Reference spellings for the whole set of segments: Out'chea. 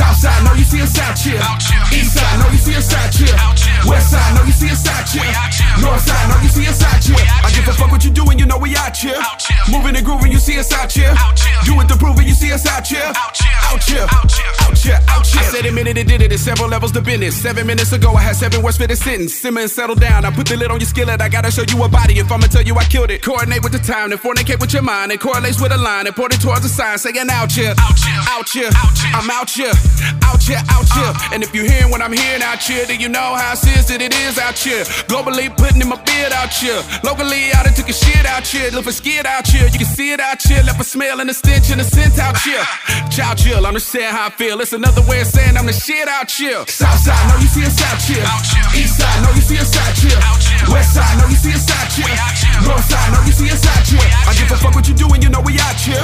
Southside, know you see us out here. Eastside, know you see us out here. Westside, know you see us out here. Northside, know you see us out here. I give a fuck what you doing, you know we out here. Moving and grooving, you see us out here. Do it to prove it, you see us out here. Out here, out here, out here, out here. I said it, minute it did it, it's several levels to business. 7 minutes ago, I had 7 words for the sentence. Simmer and settle down, I put the lid on your skillet. I gotta show you a body if I'ma tell you I killed it. Coordinate with the time, then fornicate with your mind. It correlates with a line, and point it towards a sign. Saying out here, out here, out here, I'm out here, out here, out here. And if you hearing what I'm hearing out here, then you know how serious that it is out here. Globally putting in my beard out here. Locally, I done took a shit out here. Look for skid out here, you can see it out here. Left a smell and a stench and a scent out here. Child chill, understand how I feel. It's another way of saying I'm the shit out here. Southside, know you see us out here. Eastside, know you see us out here. Westside, know you see us out here. Northside, know you see us out here. I give a fuck what you doing, you know we out here.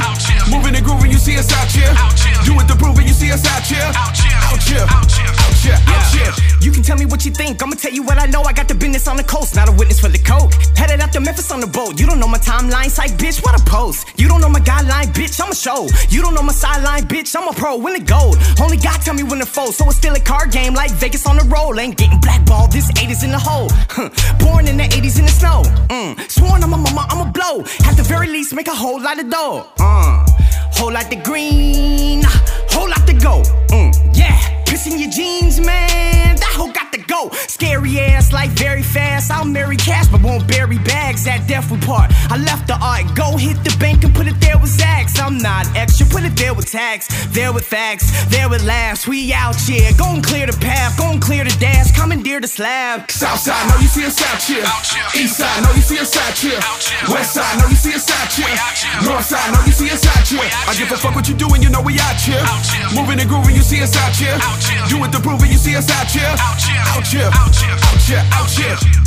Moving and grooving, you see us out here. Do it to prove it, you see us out here. Out here, out here, out here, out here, out here. You can tell me what you think, I'ma tell you what I know. I got the business on the coast, not a witness for the coke. Headed out to Memphis on the boat. You don't know my timeline, psych bitch, what a post. You don't know my guideline, bitch, I'm a show. You don't know my sideline, bitch, I'm a pro. Win the gold, only God tell me when to fold. So it's still a card game like Vegas on the roll. Ain't getting blackballed, this 80s in the hole. Born in the 80s in the snow. Sworn on my mama, I'ma blow. At the very least, make a whole lot of dough. Whole lot the green, whole lot to go. Yeah, pissing your jeans, man. That hoe got to go. Scary ass life, very fast. I'll marry cash, but won't bury bags. At death we part. I left the art, go hit the bank and put it there with Zax. I'm not extra, put it there with tax, there with facts, there with laughs. We out here, go and clear the path, go and clear the dash, commandeer the slab. Southside, know you see us out here. Eastside, know you see us out here. Westside, know you see us out here. Northside, know you see us out here. I give a fuck what you doing, you know we out here. Moving and grooving, you see us out here. Do it to prove it, you see us out here. Out here, out here, out here, out here.